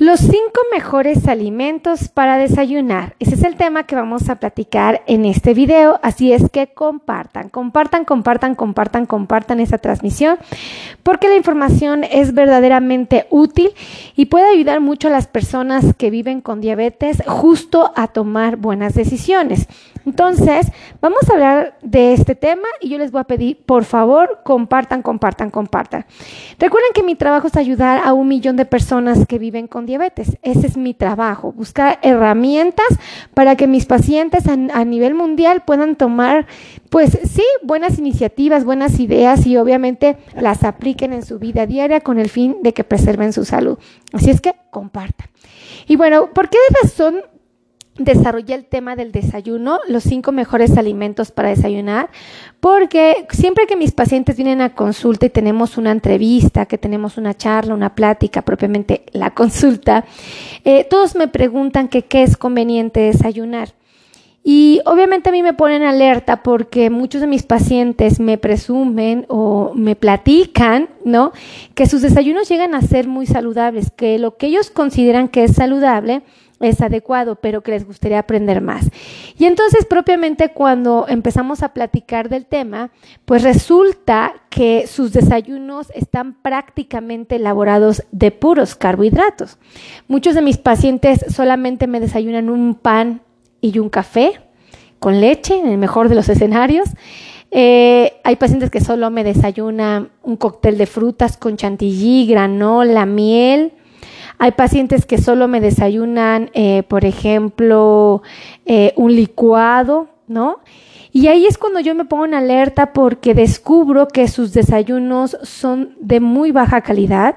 Los 5 mejores alimentos para desayunar. Ese es el tema que vamos a platicar en este video, así es que compartan esta transmisión, porque la información es verdaderamente útil y puede ayudar mucho a las personas que viven con diabetes justo a tomar buenas decisiones. Entonces, vamos a hablar de este tema y yo les voy a pedir, por favor, compartan. Recuerden que mi trabajo es ayudar a 1 millón de personas que viven con diabetes. Ese es mi trabajo, buscar herramientas para que mis pacientes a nivel mundial puedan tomar, pues sí, buenas iniciativas, buenas ideas y obviamente las apliquen en su vida diaria con el fin de que preserven su salud. Así es que compartan. Y bueno, ¿por qué razón desarrollé el tema del desayuno, los 5 mejores alimentos para desayunar? Porque siempre que mis pacientes vienen a consulta y tenemos una entrevista, que tenemos una charla, una plática, propiamente la consulta, todos me preguntan que qué es conveniente desayunar. Y obviamente a mí me ponen alerta porque muchos de mis pacientes me presumen o me platican, ¿no?, que sus desayunos llegan a ser muy saludables, que lo que ellos consideran que es saludable es adecuado, pero que les gustaría aprender más. Y entonces, propiamente cuando empezamos a platicar del tema, pues resulta que sus desayunos están prácticamente elaborados de puros carbohidratos. Muchos de mis pacientes solamente me desayunan un pan y un café con leche, en el mejor de los escenarios. Hay pacientes que solo me desayunan un cóctel de frutas con chantilly, granola, miel. Hay pacientes que solo me desayunan, por ejemplo, un licuado, ¿no? Y ahí es cuando yo me pongo en alerta porque descubro que sus desayunos son de muy baja calidad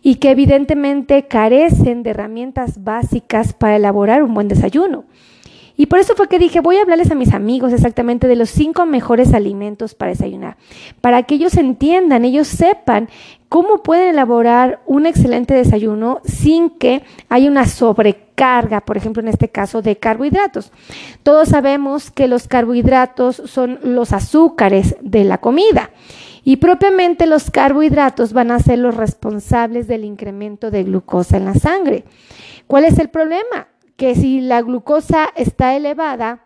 y que evidentemente carecen de herramientas básicas para elaborar un buen desayuno. Y por eso fue que dije, voy a hablarles a mis amigos exactamente de los 5 mejores alimentos para desayunar, para que ellos entiendan, ellos sepan cómo pueden elaborar un excelente desayuno sin que haya una sobrecarga, por ejemplo, en este caso de carbohidratos. Todos sabemos que los carbohidratos son los azúcares de la comida. Y propiamente los carbohidratos van a ser los responsables del incremento de glucosa en la sangre. ¿Cuál es el problema? Que si la glucosa está elevada,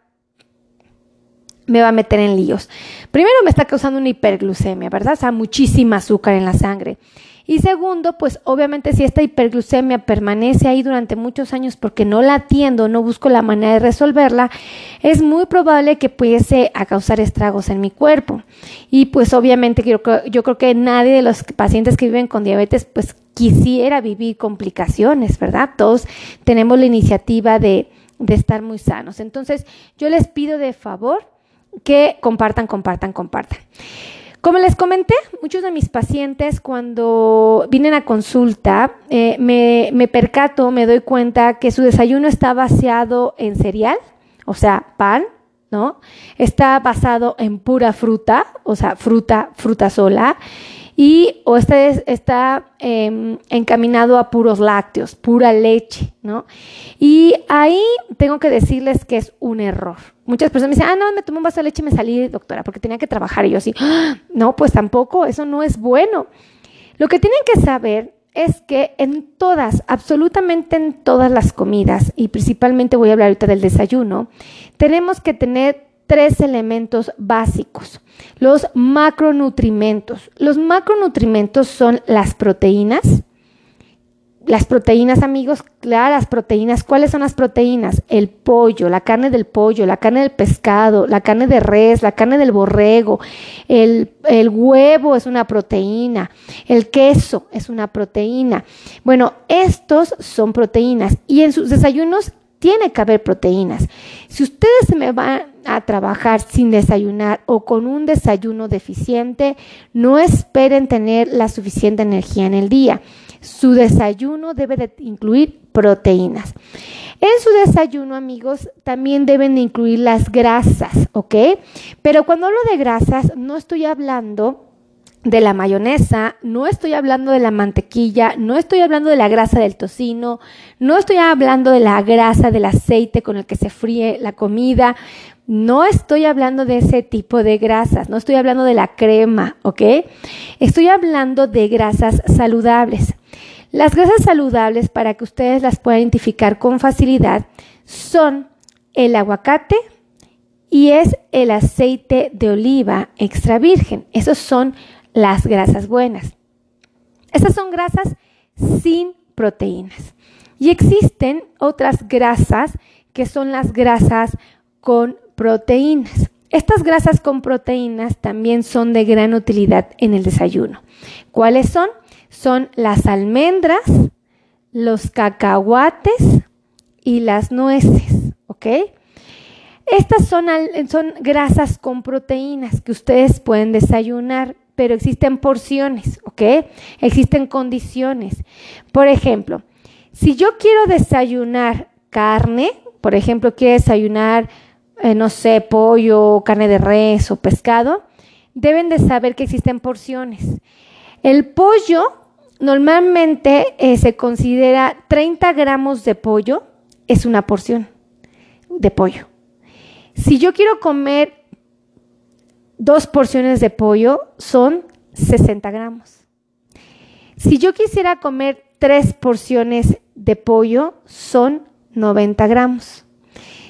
me va a meter en líos. Primero, me está causando una hiperglucemia, ¿verdad? O sea, muchísima azúcar en la sangre. Y segundo, pues obviamente si esta hiperglucemia permanece ahí durante muchos años porque no la atiendo, no busco la manera de resolverla, es muy probable que pudiese causar estragos en mi cuerpo. Y pues obviamente yo creo que nadie de los pacientes que viven con diabetes pues quisiera vivir complicaciones, ¿verdad? Todos tenemos la iniciativa de estar muy sanos. Entonces, yo les pido de favor que compartan. Como les comenté, muchos de mis pacientes cuando vienen a consulta, me doy cuenta que su desayuno está basado en cereal, o sea, pan, ¿no? Está basado en pura fruta, o sea, fruta sola. Y o está encaminado a puros lácteos, pura leche, ¿no? Y ahí tengo que decirles que es un error. Muchas personas me dicen, me tomé un vaso de leche y me salí, doctora, porque tenía que trabajar. Y yo así, no, pues tampoco, eso no es bueno. Lo que tienen que saber es que en todas, absolutamente en todas las comidas, y principalmente voy a hablar ahorita del desayuno, tenemos que tener 3 elementos básicos. Los macronutrimentos. Los macronutrimentos son las proteínas. Las proteínas, amigos, claro, las proteínas. ¿Cuáles son las proteínas? El pollo, la carne del pollo, la carne del pescado, la carne de res, la carne del borrego, el huevo es una proteína, el queso es una proteína. Bueno, estos son proteínas y en sus desayunos tiene que haber proteínas. Si ustedes se me van a trabajar sin desayunar o con un desayuno deficiente, no esperen tener la suficiente energía en el día. Su desayuno debe de incluir proteínas. En su desayuno, amigos, también deben de incluir las grasas, ¿ok? Pero cuando hablo de grasas, no estoy hablando de la mayonesa, no estoy hablando de la mantequilla, no estoy hablando de la grasa del tocino, no estoy hablando de la grasa del aceite con el que se fríe la comida, no estoy hablando de ese tipo de grasas, no estoy hablando de la crema, ¿ok? Estoy hablando de grasas saludables. Las grasas saludables, para que ustedes las puedan identificar con facilidad, son el aguacate y es el aceite de oliva extra virgen. Esas son las grasas buenas. Estas son grasas sin proteínas. Y existen otras grasas que son las grasas con proteínas. Estas grasas con proteínas también son de gran utilidad en el desayuno. ¿Cuáles son? Son las almendras, los cacahuates y las nueces, ¿ok? Estas son grasas con proteínas que ustedes pueden desayunar, pero existen porciones, ¿ok? Existen condiciones. Por ejemplo, si yo quiero desayunar carne, por ejemplo, quiero desayunar, no sé, pollo, carne de res o pescado, deben de saber que existen porciones. El pollo normalmente se considera 30 gramos de pollo, es una porción de pollo. Si yo quiero comer 2 porciones de pollo, son 60 gramos. Si yo quisiera comer 3 porciones de pollo, son 90 gramos.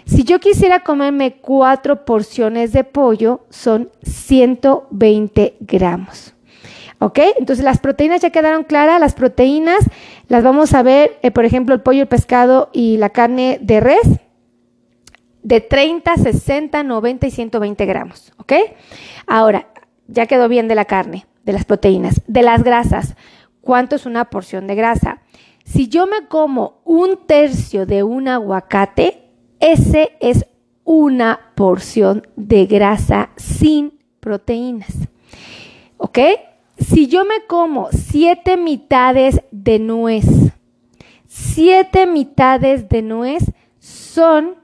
Si yo quisiera comerme 4 porciones de pollo, son 120 gramos. ¿Ok? Entonces, las proteínas ya quedaron claras. Las proteínas las vamos a ver, por ejemplo, el pollo, el pescado y la carne de res, de 30, 60, 90 y 120 gramos. ¿Ok? Ahora, ya quedó bien de la carne, de las proteínas, de las grasas. ¿Cuánto es una porción de grasa? Si yo me como 1/3 de un aguacate, ese es una porción de grasa sin proteínas. ¿Ok? Si yo me como 7 mitades de nuez, 7 mitades de nuez son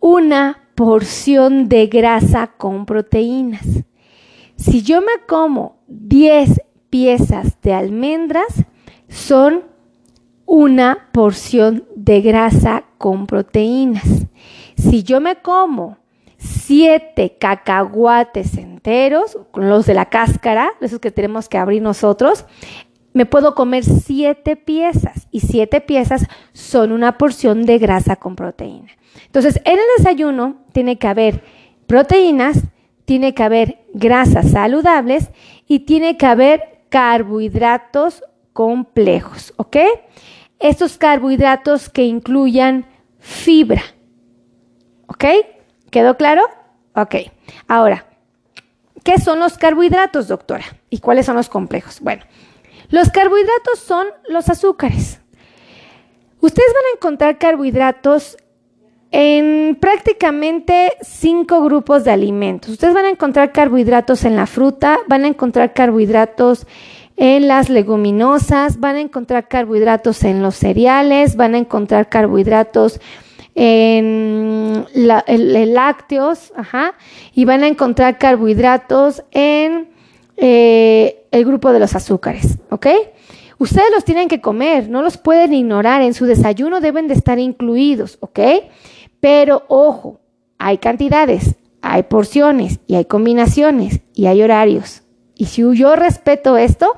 una porción de grasa con proteínas. Si yo me como 10 piezas de almendras, son una porción de grasa con proteínas. Si yo me como 7 cacahuates enteros, los de la cáscara, esos que tenemos que abrir nosotros, me puedo comer 7 piezas y 7 piezas son una porción de grasa con proteína. Entonces, en el desayuno tiene que haber proteínas, tiene que haber grasas saludables y tiene que haber carbohidratos complejos, ¿ok? Estos carbohidratos que incluyan fibra, ¿ok? ¿Quedó claro? Ok. Ahora, ¿qué son los carbohidratos, doctora? ¿Y cuáles son los complejos? Bueno, los carbohidratos son los azúcares. Ustedes van a encontrar carbohidratos en prácticamente 5 grupos de alimentos. Ustedes van a encontrar carbohidratos en la fruta, van a encontrar carbohidratos en las leguminosas, van a encontrar carbohidratos en los cereales, van a encontrar carbohidratos en lácteos, ajá, y van a encontrar carbohidratos en el grupo de los azúcares, ¿ok? Ustedes los tienen que comer, no los pueden ignorar, en su desayuno deben de estar incluidos, ¿ok? Pero ojo, hay cantidades, hay porciones y hay combinaciones y hay horarios. Y si yo respeto esto,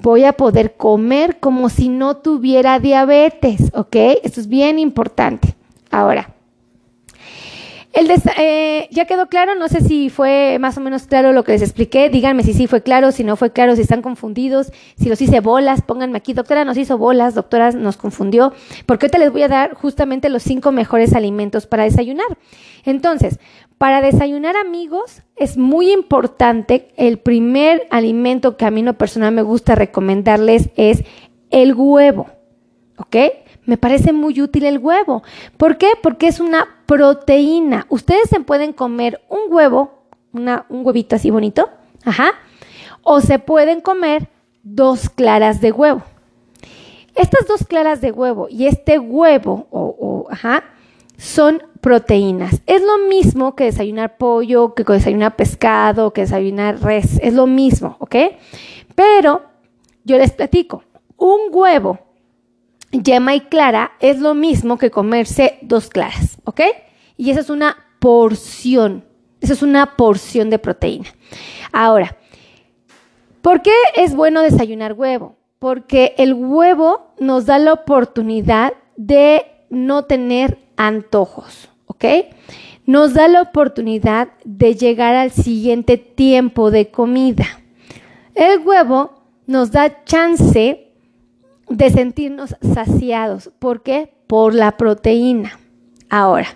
voy a poder comer como si no tuviera diabetes, ¿ok? Esto es bien importante. Ahora, ¿ya quedó claro? No sé si fue más o menos claro lo que les expliqué. Díganme si sí fue claro, si no fue claro, si están confundidos, si los hice bolas. Pónganme aquí, doctora nos hizo bolas, doctora nos confundió. Porque ahorita les voy a dar justamente los 5 mejores alimentos para desayunar. Entonces, para desayunar, amigos, es muy importante. El primer alimento que a mí en lo personal me gusta recomendarles es el huevo, ¿ok? Me parece muy útil el huevo. ¿Por qué? Porque es una proteína. Ustedes se pueden comer un huevo, un huevito así bonito, ajá, o se pueden comer 2 claras de huevo. Estas 2 claras de huevo y este huevo, ajá, son proteínas. Es lo mismo que desayunar pollo, que desayunar pescado, que desayunar res. Es lo mismo, ¿ok? Pero yo les platico, un huevo yema y clara es lo mismo que comerse 2 claras, ¿ok? Y esa es una porción, de proteína. Ahora, ¿por qué es bueno desayunar huevo? porque el huevo nos da la oportunidad de no tener antojos, ¿ok? Nos da la oportunidad de llegar al siguiente tiempo de comida. El huevo nos da chance de sentirnos saciados. ¿Por qué? Por la proteína. Ahora,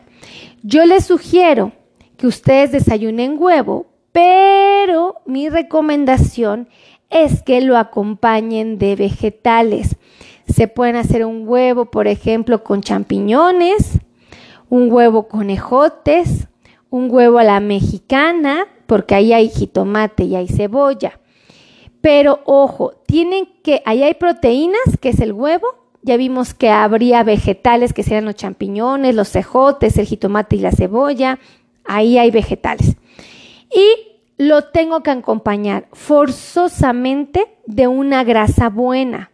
yo les sugiero que ustedes desayunen huevo, pero mi recomendación es que lo acompañen de vegetales. Se pueden hacer un huevo, por ejemplo, con champiñones, un huevo con ejotes, un huevo a la mexicana, porque ahí hay jitomate y hay cebolla. Pero ojo, ahí hay proteínas, que es el huevo. Ya vimos que habría vegetales, que serían los champiñones, los ejotes, el jitomate y la cebolla. Ahí hay vegetales. Y lo tengo que acompañar forzosamente de una grasa buena.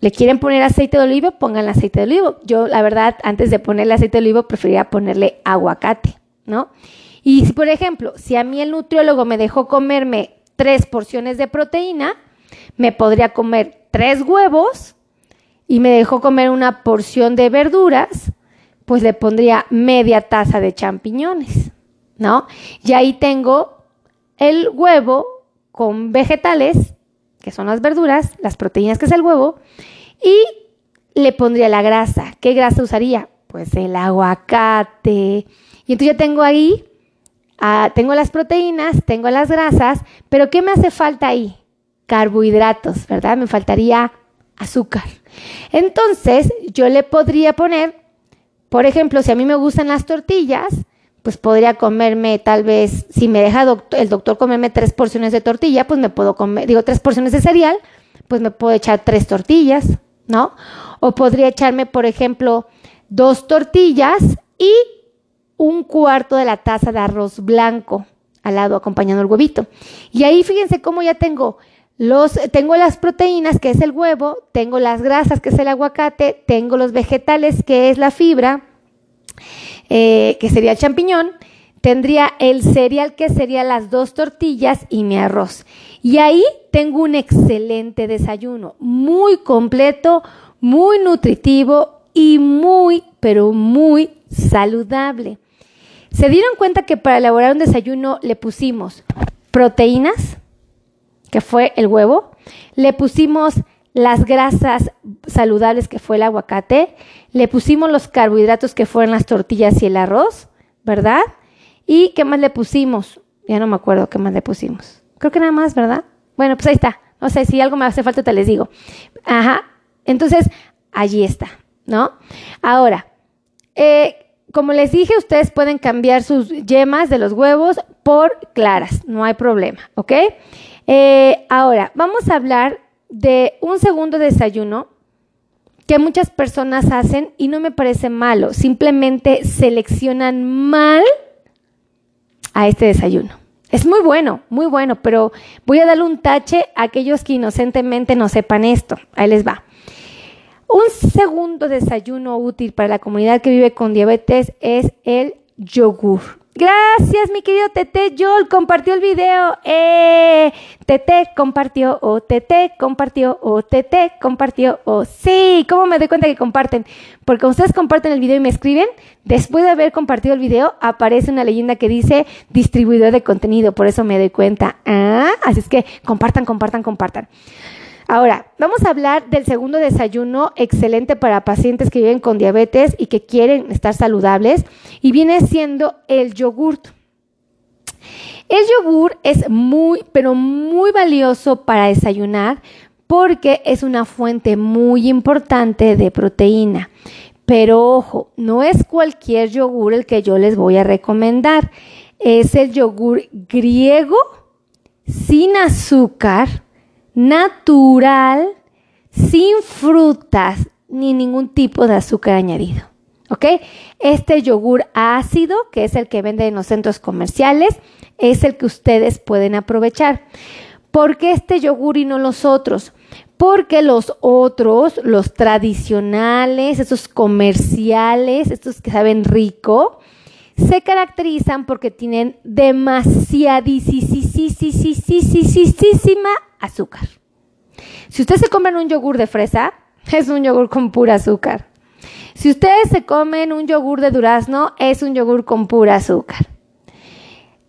¿Le quieren poner aceite de oliva? Pongan aceite de oliva. Yo, la verdad, antes de ponerle aceite de oliva, preferiría ponerle aguacate, ¿no? Y si, por ejemplo, si a mí el nutriólogo me dejó comerme 3 porciones de proteína, me podría comer 3 huevos y me dejó comer una porción de verduras, pues le pondría media taza de champiñones, ¿no? Y ahí tengo el huevo con vegetales, que son las verduras, las proteínas, que es el huevo, y le pondría la grasa. ¿Qué grasa usaría? Pues el aguacate. Y entonces ya tengo ahí, tengo las proteínas, tengo las grasas, pero ¿qué me hace falta ahí? Carbohidratos, ¿verdad? Me faltaría azúcar. Entonces, yo le podría poner, por ejemplo, si a mí me gustan las tortillas, pues podría comerme tal vez, si me deja el doctor comerme 3 porciones de tortilla, pues me puedo comer, 3 porciones de cereal, pues me puedo echar 3 tortillas, ¿no? O podría echarme, por ejemplo, 2 tortillas y 1/4 de la taza de arroz blanco al lado, acompañando el huevito. Y ahí fíjense cómo ya tengo las proteínas, que es el huevo, tengo las grasas, que es el aguacate, tengo los vegetales, que es la fibra, que sería el champiñón, tendría el cereal, que serían las 2 tortillas y mi arroz. Y ahí tengo un excelente desayuno, muy completo, muy nutritivo y muy, pero muy saludable. ¿Se dieron cuenta que para elaborar un desayuno le pusimos proteínas, que fue el huevo? Le pusimos las grasas saludables, que fue el aguacate. Le pusimos los carbohidratos, que fueron las tortillas y el arroz, ¿verdad? ¿Y qué más le pusimos? Ya no me acuerdo qué más le pusimos. Creo que nada más, ¿verdad? Bueno, pues ahí está. O sea, si algo me hace falta, te les digo. Ajá. Entonces, allí está, ¿no? Ahora, como les dije, ustedes pueden cambiar sus yemas de los huevos por claras, no hay problema, ¿ok? Ahora, vamos a hablar de un segundo desayuno que muchas personas hacen y no me parece malo, simplemente seleccionan mal a este desayuno. Es muy bueno, pero voy a darle un tache a aquellos que inocentemente no sepan esto. Ahí les va. Un segundo desayuno útil para la comunidad que vive con diabetes es el yogur. Gracias, mi querido Tete Yol, compartió el video. Tete compartió, Tete compartió, Tete compartió, sí, ¿cómo me doy cuenta que comparten? Porque cuando ustedes comparten el video y me escriben, después de haber compartido el video, aparece una leyenda que dice distribuidor de contenido, por eso me doy cuenta. Ah, así es que compartan, compartan, compartan. Ahora, vamos a hablar del segundo desayuno excelente para pacientes que viven con diabetes y que quieren estar saludables, y viene siendo el yogurt. El yogur es muy, pero muy valioso para desayunar porque es una fuente muy importante de proteína. Pero ojo, no es cualquier yogur el que yo les voy a recomendar. Es el yogur griego sin azúcar, natural, sin frutas ni ningún tipo de azúcar añadido, ¿ok? Este yogur ácido, que es el que venden en los centros comerciales, es el que ustedes pueden aprovechar. ¿Por qué este yogur y no los otros? Porque los otros, los tradicionales, esos comerciales, estos que saben rico, se caracterizan porque tienen demasiadísima azúcar. Si ustedes se comen un yogur de fresa, es un yogur con pura azúcar. Si ustedes se comen un yogur de durazno, es un yogur con pura azúcar.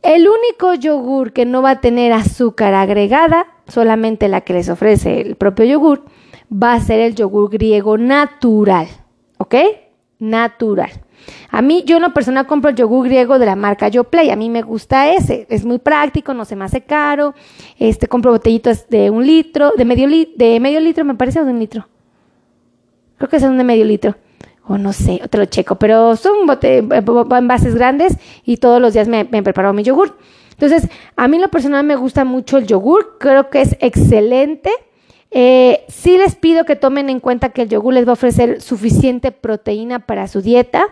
El único yogur que no va a tener azúcar agregada, solamente la que les ofrece el propio yogur, va a ser el yogur griego natural, ¿ok? Natural. A mí, yo en la persona compro el yogur griego de la marca Yoplay, a mí me gusta ese, es muy práctico, no se me hace caro, compro botellitas de un litro, de medio litro me parece, o de un litro, creo que son de medio litro, o no sé, te lo checo, pero son envases grandes y todos los días me preparo mi yogur. Entonces, a mí en lo personal me gusta mucho el yogur, creo que es excelente. Sí les pido que tomen en cuenta que el yogur les va a ofrecer suficiente proteína para su dieta,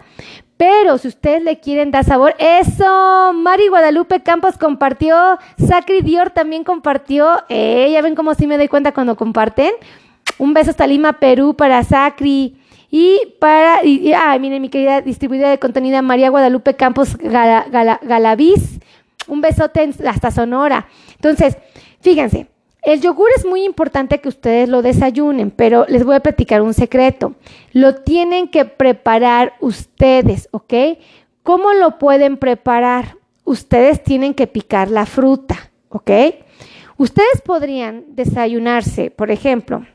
pero si ustedes le quieren dar sabor, eso, Mari Guadalupe Campos compartió, Sacri Dior también compartió, ya ven cómo sí me doy cuenta cuando comparten. Un beso hasta Lima, Perú, para Sacri. Miren, mi querida distribuidora de contenido, María Guadalupe Campos Galaviz, un besote hasta Sonora. Entonces, fíjense, el yogur es muy importante que ustedes lo desayunen, pero les voy a platicar un secreto. Lo tienen que preparar ustedes, ¿ok? ¿Cómo lo pueden preparar? Ustedes tienen que picar la fruta, ¿ok? Ustedes podrían desayunarse, por ejemplo,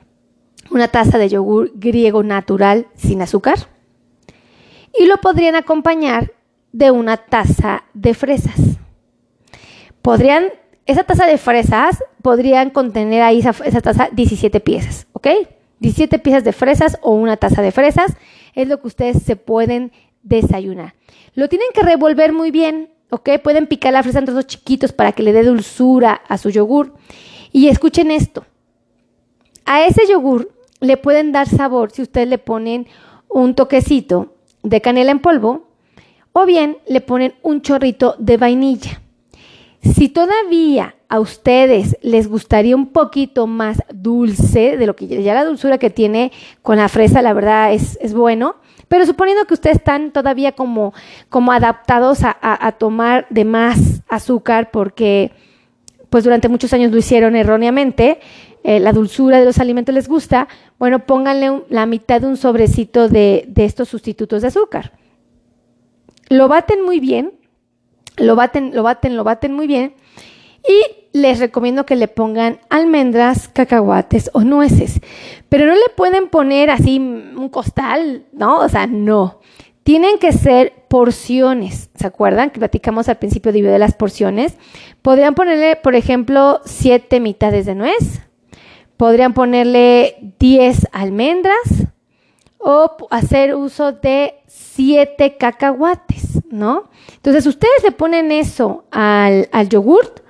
una taza de yogur griego natural sin azúcar y lo podrían acompañar de una taza de fresas. Esa taza de fresas podrían contener ahí esa taza 17 piezas, ¿ok? 17 piezas de fresas o una taza de fresas es lo que ustedes se pueden desayunar. Lo tienen que revolver muy bien, ¿ok? Pueden picar la fresa en trozos chiquitos para que le dé dulzura a su yogur. Y escuchen esto, a ese yogur le pueden dar sabor si ustedes le ponen un toquecito de canela en polvo o bien le ponen un chorrito de vainilla. Si todavía a ustedes les gustaría un poquito más dulce, de lo que ya la dulzura que tiene con la fresa, la verdad es bueno, pero suponiendo que ustedes están todavía como adaptados a tomar de más azúcar, porque pues durante muchos años lo hicieron erróneamente, la dulzura de los alimentos les gusta, bueno, pónganle la mitad de un sobrecito de estos sustitutos de azúcar. Lo baten muy bien. Lo baten muy bien y les recomiendo que le pongan almendras, cacahuates o nueces, pero no le pueden poner así un costal, ¿no? O sea, no. Tienen que ser porciones, ¿se acuerdan? Que platicamos al principio de las porciones. Podrían ponerle, por ejemplo, 7 mitades de nuez, podrían ponerle 10 almendras o hacer uso de 7 cacahuates, ¿no? Entonces, ustedes le ponen eso al yogurt,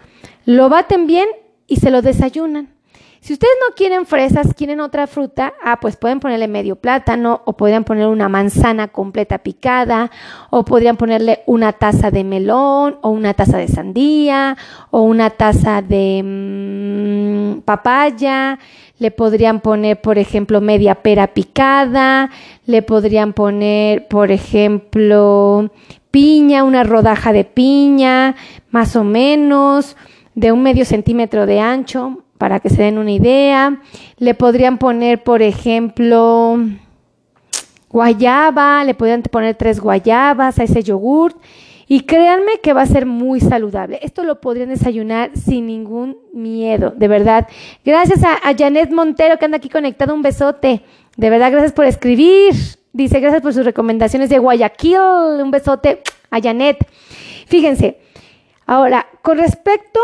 lo baten bien y se lo desayunan. Si ustedes no quieren fresas, quieren otra fruta, pues pueden ponerle medio plátano o podrían poner una manzana completa picada o podrían ponerle una taza de melón o una taza de sandía o una taza de papaya. Le podrían poner, por ejemplo, media pera picada. Le podrían poner, por ejemplo, piña, una rodaja de piña, más o menos, de un medio centímetro de ancho, para que se den una idea. Le podrían poner, por ejemplo, guayaba, le podrían poner 3 guayabas a ese yogur. Y créanme que va a ser muy saludable. Esto lo podrían desayunar sin ningún miedo, de verdad. Gracias a Janet Montero que anda aquí conectada, un besote. De verdad, gracias por escribir. Dice, gracias por sus recomendaciones de Guayaquil. Un besote a Janet. Fíjense, ahora, con respecto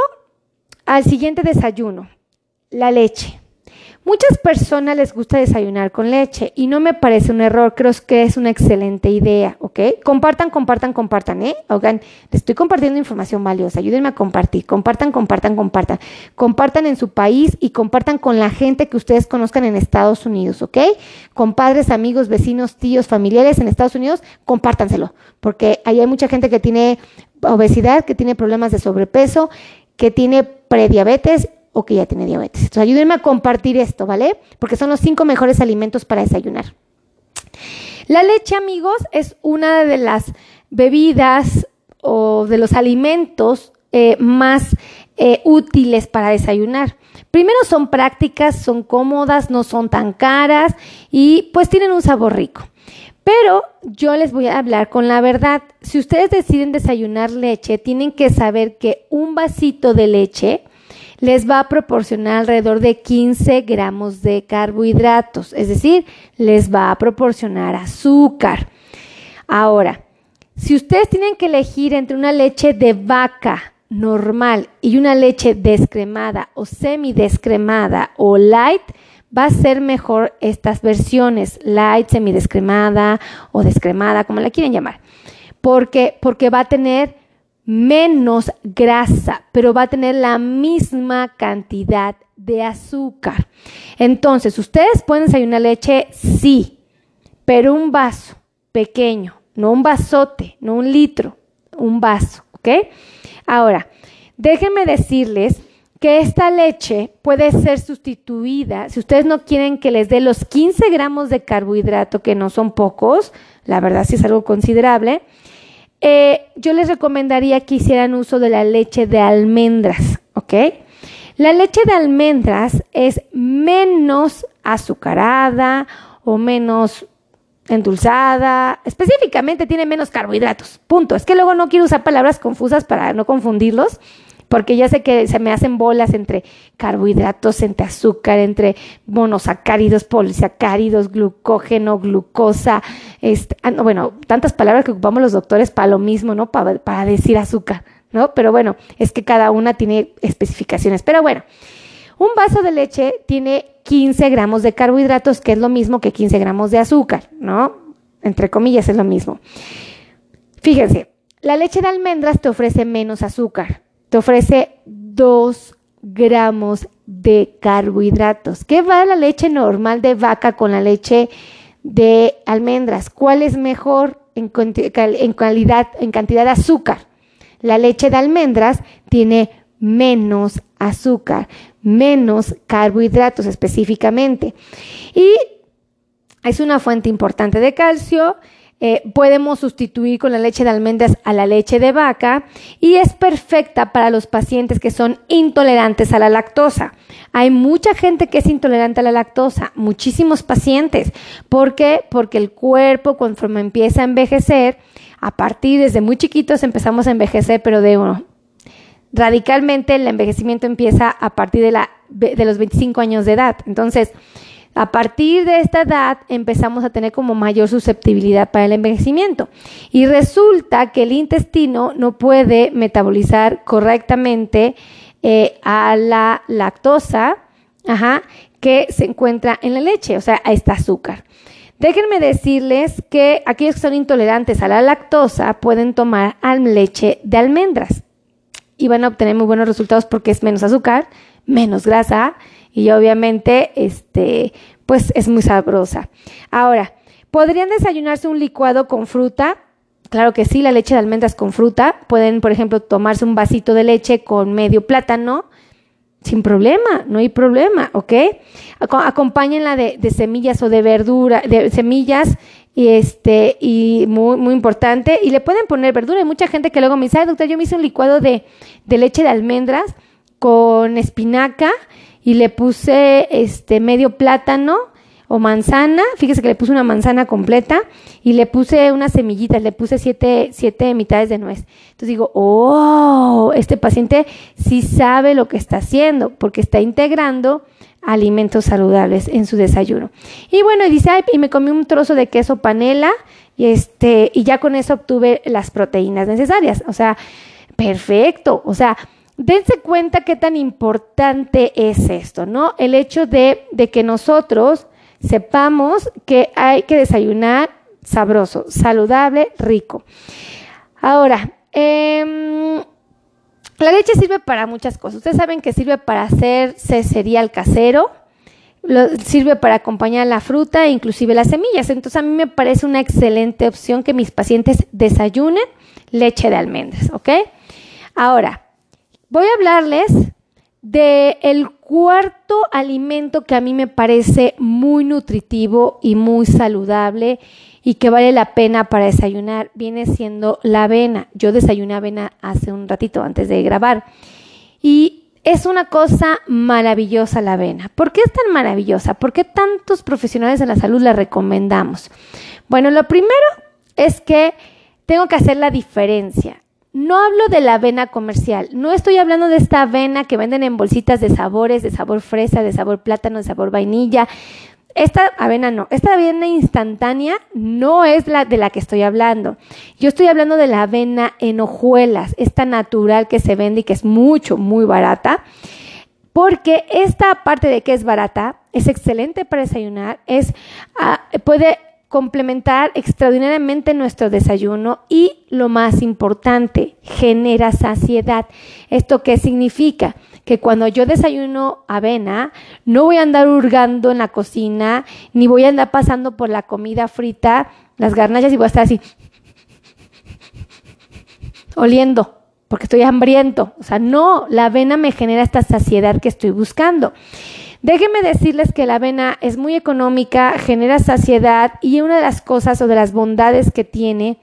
al siguiente desayuno, la leche. Muchas personas les gusta desayunar con leche y no me parece un error, creo que es una excelente idea, ¿ok? Compartan, oigan, les estoy compartiendo información valiosa, ayúdenme a compartir, compartan en su país y compartan con la gente que ustedes conozcan en Estados Unidos, ¿ok? Con padres, amigos, vecinos, tíos, familiares en Estados Unidos, compártanselo, porque ahí hay mucha gente que tiene obesidad, que tiene problemas de sobrepeso, que tiene prediabetes o que ya tiene diabetes. Entonces, ayúdenme a compartir esto, ¿vale? Porque son los 5 mejores alimentos para desayunar. La leche, amigos, es una de las bebidas o de los alimentos más útiles para desayunar. Primero son prácticas, son cómodas, no son tan caras y pues tienen un sabor rico. Pero yo les voy a hablar con la verdad. Si ustedes deciden desayunar leche, tienen que saber que un vasito de leche les va a proporcionar alrededor de 15 gramos de carbohidratos, es decir, les va a proporcionar azúcar. Ahora, si ustedes tienen que elegir entre una leche de vaca normal y una leche descremada o semidescremada o light, va a ser mejor estas versiones, light, semidescremada o descremada, como la quieren llamar, porque va a tener menos grasa, pero va a tener la misma cantidad de azúcar. Entonces, ¿ustedes pueden desayunar leche? Sí, pero un vaso pequeño, no un vasote, no un litro, un vaso, ¿ok? Ahora, déjenme decirles que esta leche puede ser sustituida, si ustedes no quieren que les dé los 15 gramos de carbohidrato, que no son pocos, la verdad sí es algo considerable, yo les recomendaría que hicieran uso de la leche de almendras, ¿ok? La leche de almendras es menos azucarada o menos endulzada, específicamente tiene menos carbohidratos, punto. Es que luego no quiero usar palabras confusas para no confundirlos, porque ya sé que se me hacen bolas entre carbohidratos, entre azúcar, entre monosacáridos, polisacáridos, glucógeno, glucosa, bueno, tantas palabras que ocupamos los doctores para lo mismo, ¿no? Para decir azúcar, ¿no? Pero bueno, es que cada una tiene especificaciones. Pero bueno, un vaso de leche tiene 15 gramos de carbohidratos, que es lo mismo que 15 gramos de azúcar, ¿no? Entre comillas es lo mismo. Fíjense, la leche de almendras te ofrece menos azúcar. Te ofrece 2 gramos de carbohidratos. ¿Qué va la leche normal de vaca con la leche de almendras? ¿Cuál es mejor en cantidad de azúcar? La leche de almendras tiene menos azúcar, menos carbohidratos específicamente. Y es una fuente importante de calcio. Podemos sustituir con la leche de almendras a la leche de vaca y es perfecta para los pacientes que son intolerantes a la lactosa. Hay mucha gente que es intolerante a la lactosa, muchísimos pacientes. ¿Por qué? Porque el cuerpo, conforme empieza a envejecer, desde muy chiquitos empezamos a envejecer, pero radicalmente el envejecimiento empieza a partir de los 25 años de edad. Entonces, a partir de esta edad empezamos a tener como mayor susceptibilidad para el envejecimiento y resulta que el intestino no puede metabolizar correctamente a la lactosa que se encuentra en la leche, o sea, a este azúcar. Déjenme decirles que aquellos que son intolerantes a la lactosa pueden tomar leche de almendras y van a obtener muy buenos resultados porque es menos azúcar, menos grasa, y obviamente, pues es muy sabrosa. Ahora, ¿podrían desayunarse un licuado con fruta? Claro que sí, la leche de almendras con fruta. Pueden, por ejemplo, tomarse un vasito de leche con medio plátano, sin problema, no hay problema, ¿ok? Acompáñenla de semillas o de verdura, de semillas, y muy, muy importante. Y le pueden poner verdura. Hay mucha gente que luego me dice, ay, doctor, yo me hice un licuado de leche de almendras con espinaca, y le puse medio plátano o manzana, fíjese que le puse una manzana completa y le puse unas semillitas, le puse siete mitades de nuez. Entonces digo, oh, este paciente sí sabe lo que está haciendo porque está integrando alimentos saludables en su desayuno. Y bueno, dice, ay, y me comí un trozo de queso panela y ya con eso obtuve las proteínas necesarias. O sea, perfecto, o sea, dense cuenta qué tan importante es esto, ¿no? El hecho de que nosotros sepamos que hay que desayunar sabroso, saludable, rico. Ahora, la leche sirve para muchas cosas. Ustedes saben que sirve para hacer cereal casero, sirve para acompañar la fruta e inclusive las semillas. Entonces, a mí me parece una excelente opción que mis pacientes desayunen leche de almendras, ¿ok? Ahora, voy a hablarles del cuarto alimento que a mí me parece muy nutritivo y muy saludable y que vale la pena para desayunar. Viene siendo la avena. Yo desayuné avena hace un ratito antes de grabar. Y Es una cosa maravillosa la avena. ¿Por qué es tan maravillosa? ¿Por qué tantos profesionales de la salud la recomendamos? Bueno, lo primero es que tengo que hacer la diferencia. No hablo de la avena comercial, no estoy hablando de esta avena que venden en bolsitas de sabores, de sabor fresa, de sabor plátano, de sabor vainilla. Esta avena no, esta avena instantánea no es la de la que estoy hablando. Yo estoy hablando de la avena en hojuelas, esta natural que se vende y que es mucho, muy barata. Porque esta, aparte de que es barata, es excelente para desayunar, puede complementar extraordinariamente nuestro desayuno y, lo más importante, genera saciedad. ¿Esto qué significa? Que cuando yo desayuno avena, no voy a andar hurgando en la cocina, ni voy a andar pasando por la comida frita, las garnachas, y voy a estar así, oliendo, porque estoy hambriento. O sea, no, la avena me genera esta saciedad que estoy buscando. Déjenme decirles que la avena es muy económica, genera saciedad y una de las cosas o de las bondades que tiene,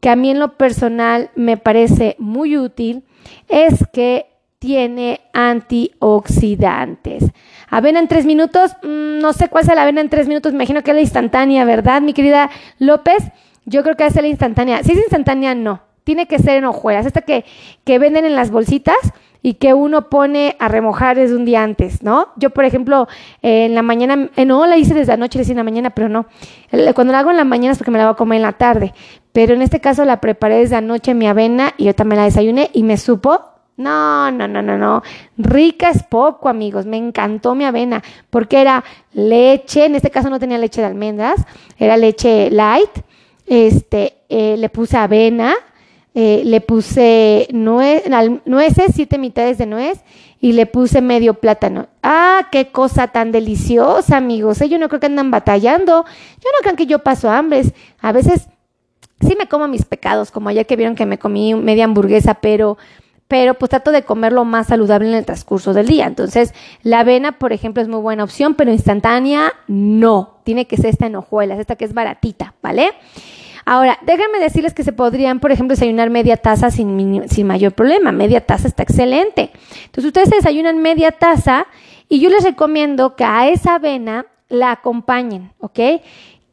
que a mí en lo personal me parece muy útil, es que tiene antioxidantes. Avena en 3 minutos, no sé cuál es la avena en 3 minutos, me imagino que es la instantánea, ¿verdad, mi querida López? Yo creo que es la instantánea. Si es instantánea, no. Tiene que ser en hojuelas, esta que venden en las bolsitas y que uno pone a remojar desde un día antes, ¿no? Yo, por ejemplo, en la mañana, no la hice desde la noche, la hice en la mañana, pero no. Cuando la hago en la mañana es porque me la voy a comer en la tarde. Pero en este caso la preparé desde la noche, mi avena, y yo también la desayuné y me supo. No. Rica es poco, amigos. Me encantó mi avena porque era leche, en este caso no tenía leche de almendras, era leche light. Le puse avena. Le puse nueces, 7 mitades de nuez, y le puse medio plátano. ¡Ah, qué cosa tan deliciosa, amigos! Yo no creo que andan batallando. Yo no creo que yo paso hambres. A veces sí me como mis pecados, como ayer que vieron que me comí media hamburguesa, pero pues trato de comer lo más saludable en el transcurso del día. Entonces, la avena, por ejemplo, es muy buena opción, pero instantánea no. Tiene que ser esta en hojuelas, esta que es baratita, ¿vale? Ahora, déjenme decirles que se podrían, por ejemplo, desayunar media taza sin mayor problema. Media taza está excelente. Entonces, ustedes se desayunan media taza y yo les recomiendo que a esa avena la acompañen, ¿ok?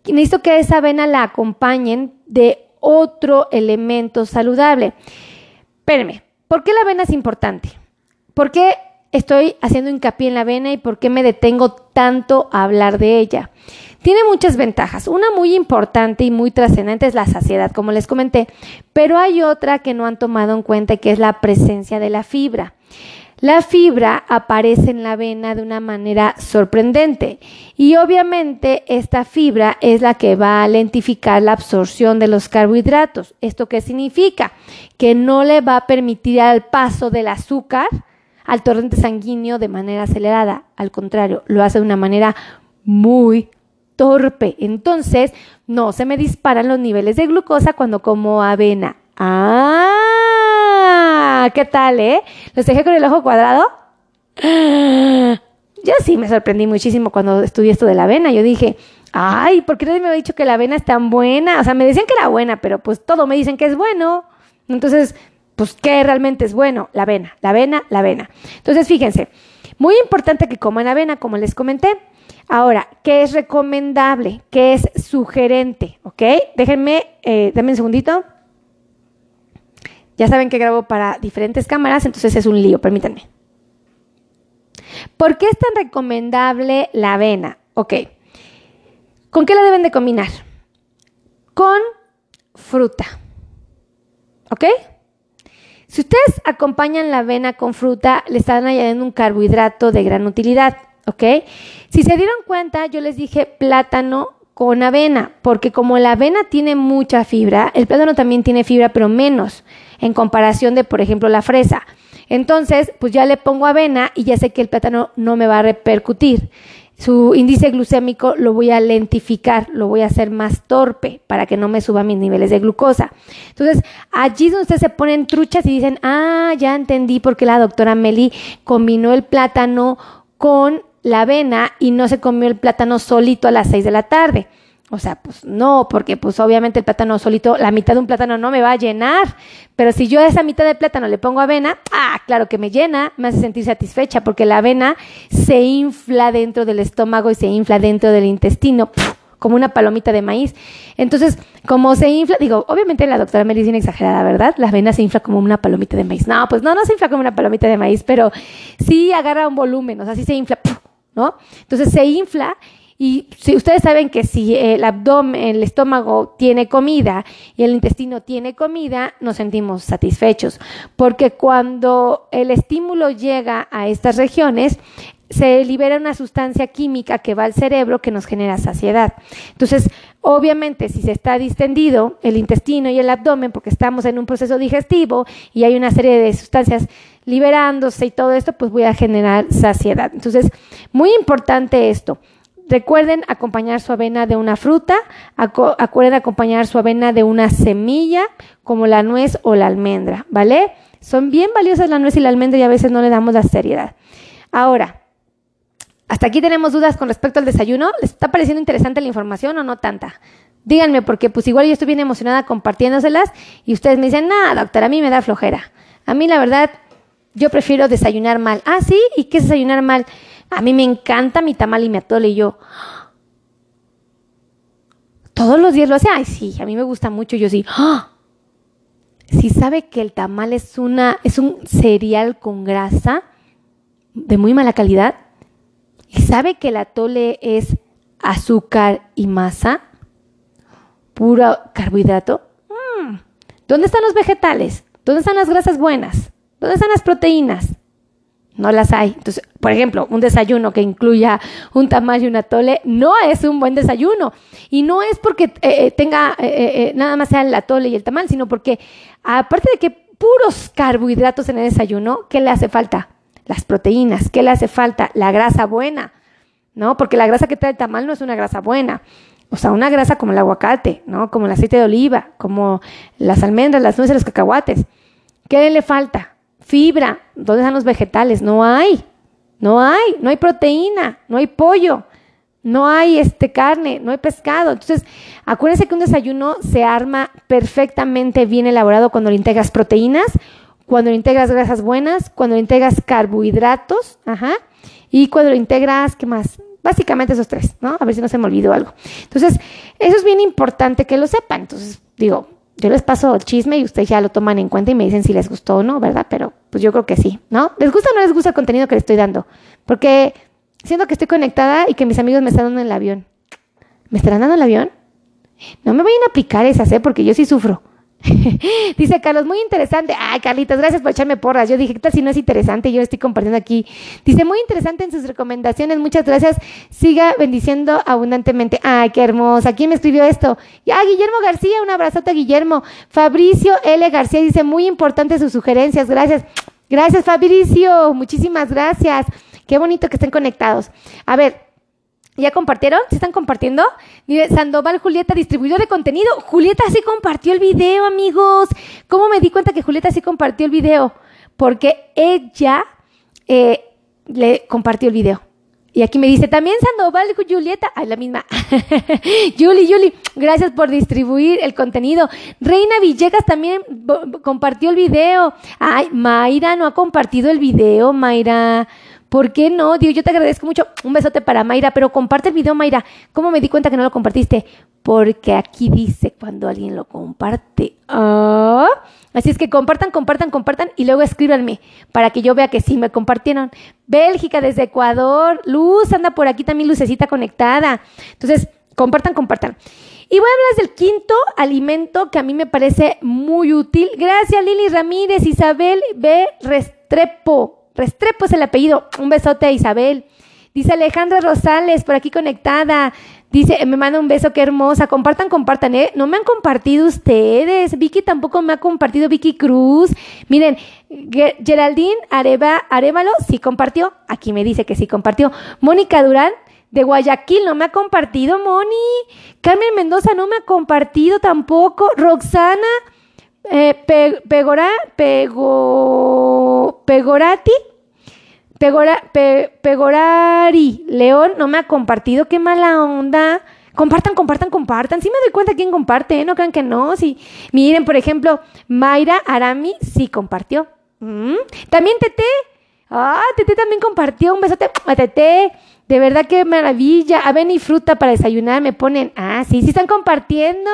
Necesito que a esa avena la acompañen de otro elemento saludable. Espérenme, ¿por qué la avena es importante? ¿Por qué estoy haciendo hincapié en la avena y por qué me detengo tanto a hablar de ella? Tiene muchas ventajas. Una muy importante y muy trascendente es la saciedad, como les comenté, pero hay otra que no han tomado en cuenta, que es la presencia de la fibra. La fibra aparece en la avena de una manera sorprendente y obviamente esta fibra es la que va a lentificar la absorción de los carbohidratos. ¿Esto qué significa? Que no le va a permitir al paso del azúcar al torrente sanguíneo de manera acelerada. Al contrario, lo hace de una manera muy torpe. Entonces, no se me disparan los niveles de glucosa cuando como avena. ¡Ah! ¿Qué tal, ¿Los dejé con el ojo cuadrado? Yo sí me sorprendí muchísimo cuando estudié esto de la avena. Yo dije, ¡ay! ¿Por qué nadie me había dicho que la avena es tan buena? O sea, me decían que era buena, pero pues todo me dicen que es bueno. Entonces, pues, ¿qué realmente es bueno? La avena, la avena, la avena. Entonces, fíjense, muy importante que coman avena, como les comenté. Ahora, ¿qué es recomendable? ¿Qué es sugerente? ¿Ok? Déjenme, dame un segundito. Ya saben que grabo para diferentes cámaras, entonces es un lío, permítanme. ¿Por qué es tan recomendable la avena? Ok. ¿Con qué la deben de combinar? Con fruta. ¿Ok? Si ustedes acompañan la avena con fruta, le están añadiendo un carbohidrato de gran utilidad. ¿Ok? Si se dieron cuenta, yo les dije plátano con avena, porque como la avena tiene mucha fibra, el plátano también tiene fibra, pero menos en comparación de, por ejemplo, la fresa. Entonces, pues ya le pongo avena y ya sé que el plátano no me va a repercutir. Su índice glucémico lo voy a lentificar, lo voy a hacer más torpe para que no me suba mis niveles de glucosa. Entonces, allí es donde ustedes se ponen truchas y dicen, ah, ya entendí por qué la doctora Meli combinó el plátano con la avena y no se comió el plátano solito a las 6 de la tarde. O sea, pues no, porque pues obviamente el plátano solito, la mitad de un plátano no me va a llenar. Pero si yo a esa mitad de plátano le pongo avena, ¡ah! Claro que me llena, me hace sentir satisfecha, porque la avena se infla dentro del estómago y se infla dentro del intestino, ¡puf! Como una palomita de maíz. Entonces, como se infla, digo, obviamente la doctora Meli es bien exagerada, ¿verdad? La avena se infla como una palomita de maíz. No, pues no se infla como una palomita de maíz, pero sí agarra un volumen, o sea, sí se infla, ¡puf! ¿No? Entonces se infla. Y si ustedes saben que si el abdomen, el estómago tiene comida y el intestino tiene comida, nos sentimos satisfechos, porque cuando el estímulo llega a estas regiones, se libera una sustancia química que va al cerebro que nos genera saciedad. Entonces, obviamente, si se está distendido el intestino y el abdomen, porque estamos en un proceso digestivo y hay una serie de sustancias liberándose y todo esto, pues voy a generar saciedad. Entonces, muy importante esto. Recuerden acompañar su avena de una fruta, recuerden acompañar su avena de una semilla como la nuez o la almendra, ¿vale? Son bien valiosas la nuez y la almendra y a veces no le damos la seriedad. Ahora, ¿hasta aquí tenemos dudas con respecto al desayuno? ¿Les está pareciendo interesante la información o no tanta? Díganme, porque pues igual yo estoy bien emocionada compartiéndoselas y ustedes me dicen, nada, doctora, a mí me da flojera. A mí la verdad, yo prefiero desayunar mal. Ah, ¿sí? ¿Y qué es desayunar mal? A mí me encanta mi tamal y mi atole, y yo, ¿todos los días lo hace? Ay, sí, a mí me gusta mucho, yo sí. ¡Oh! ¿Sí sabe que el tamal es un cereal con grasa de muy mala calidad? ¿Y sabe que el atole es azúcar y masa? Puro carbohidrato. ¿Dónde están los vegetales? ¿Dónde están las grasas buenas? ¿Dónde están las proteínas? No las hay. Entonces, por ejemplo, un desayuno que incluya un tamal y un atole no es un buen desayuno. Y no es porque tenga nada más sea el atole y el tamal, sino porque aparte de que puros carbohidratos en el desayuno, ¿qué le hace falta? Las proteínas. ¿Qué le hace falta? La grasa buena, ¿no? Porque la grasa que trae el tamal no es una grasa buena. O sea, una grasa como el aguacate, ¿no? Como el aceite de oliva, como las almendras, las nueces, los cacahuates. ¿Qué le falta? Fibra. ¿Dónde están los vegetales? No hay proteína, no hay pollo, no hay carne, no hay pescado. Entonces, acuérdense que un desayuno se arma perfectamente bien elaborado cuando le integras proteínas, cuando le integras grasas buenas, cuando le integras carbohidratos, y cuando le integras, ¿qué más? Básicamente esos tres, ¿no? A ver si no se me olvidó algo. Entonces, eso es bien importante que lo sepan. Entonces, yo les paso el chisme y ustedes ya lo toman en cuenta y me dicen si les gustó o no, ¿verdad? Pero pues yo creo que sí, ¿no? ¿Les gusta o no les gusta el contenido que les estoy dando? Porque siento que estoy conectada y que mis amigos me están dando en el avión. ¿Me estarán dando el avión? No me vayan a aplicar esas, ¿eh? Porque yo sí sufro. Dice Carlos, muy interesante. Ay, Carlitos, gracias por echarme porras. Yo dije, ¿qué tal si no es interesante? Yo estoy compartiendo aquí. Dice, muy interesante en sus recomendaciones. Muchas gracias. Siga bendiciendo abundantemente. Ay, qué hermosa. ¿Quién me escribió esto? Ah, Guillermo García. Un abrazote, Guillermo. Fabricio L. García dice, muy importantes sus sugerencias. Gracias. Gracias, Fabricio. Muchísimas gracias. Qué bonito que estén conectados. A ver. ¿Ya compartieron? ¿Se están compartiendo? Sandoval Julieta, distribuidor de contenido. Julieta sí compartió el video, amigos. ¿Cómo me di cuenta que Julieta sí compartió el video? Porque ella le compartió el video. Y aquí me dice, también Sandoval Julieta. Ay, la misma. Juli, gracias por distribuir el contenido. Reina Villegas también compartió el video. Ay, Mayra no ha compartido el video, Mayra. ¿Por qué no? Yo te agradezco mucho. Un besote para Mayra, pero comparte el video, Mayra. ¿Cómo me di cuenta que no lo compartiste? Porque aquí dice cuando alguien lo comparte. Oh. Así es que compartan y luego escríbanme para que yo vea que sí me compartieron. Bélgica desde Ecuador. Luz, anda por aquí también, Lucecita conectada. Entonces, compartan. Y voy a hablarles del quinto alimento que a mí me parece muy útil. Gracias, Lili Ramírez, Isabel B. Restrepo es el apellido. Un besote a Isabel. Dice Alejandra Rosales, por aquí conectada. Dice, me manda un beso, qué hermosa. Compartan, ¿eh? No me han compartido ustedes. Vicky tampoco me ha compartido, Vicky Cruz. Miren, Geraldine Arevalo sí compartió. Aquí me dice que sí compartió. Mónica Durán de Guayaquil no me ha compartido, Moni. Carmen Mendoza no me ha compartido tampoco. Roxana Pegorari León no me ha compartido, qué mala onda. Compartan, compartan, compartan. Sí me doy cuenta quién comparte, ¿eh? No crean que no. Sí. Miren, por ejemplo, Mayra Arami sí compartió. ¿Mm? También Tete. Ah, Tete también compartió. Un besote a Tete. De verdad, qué maravilla. Avena y fruta para desayunar me ponen. Ah, sí, sí están compartiendo.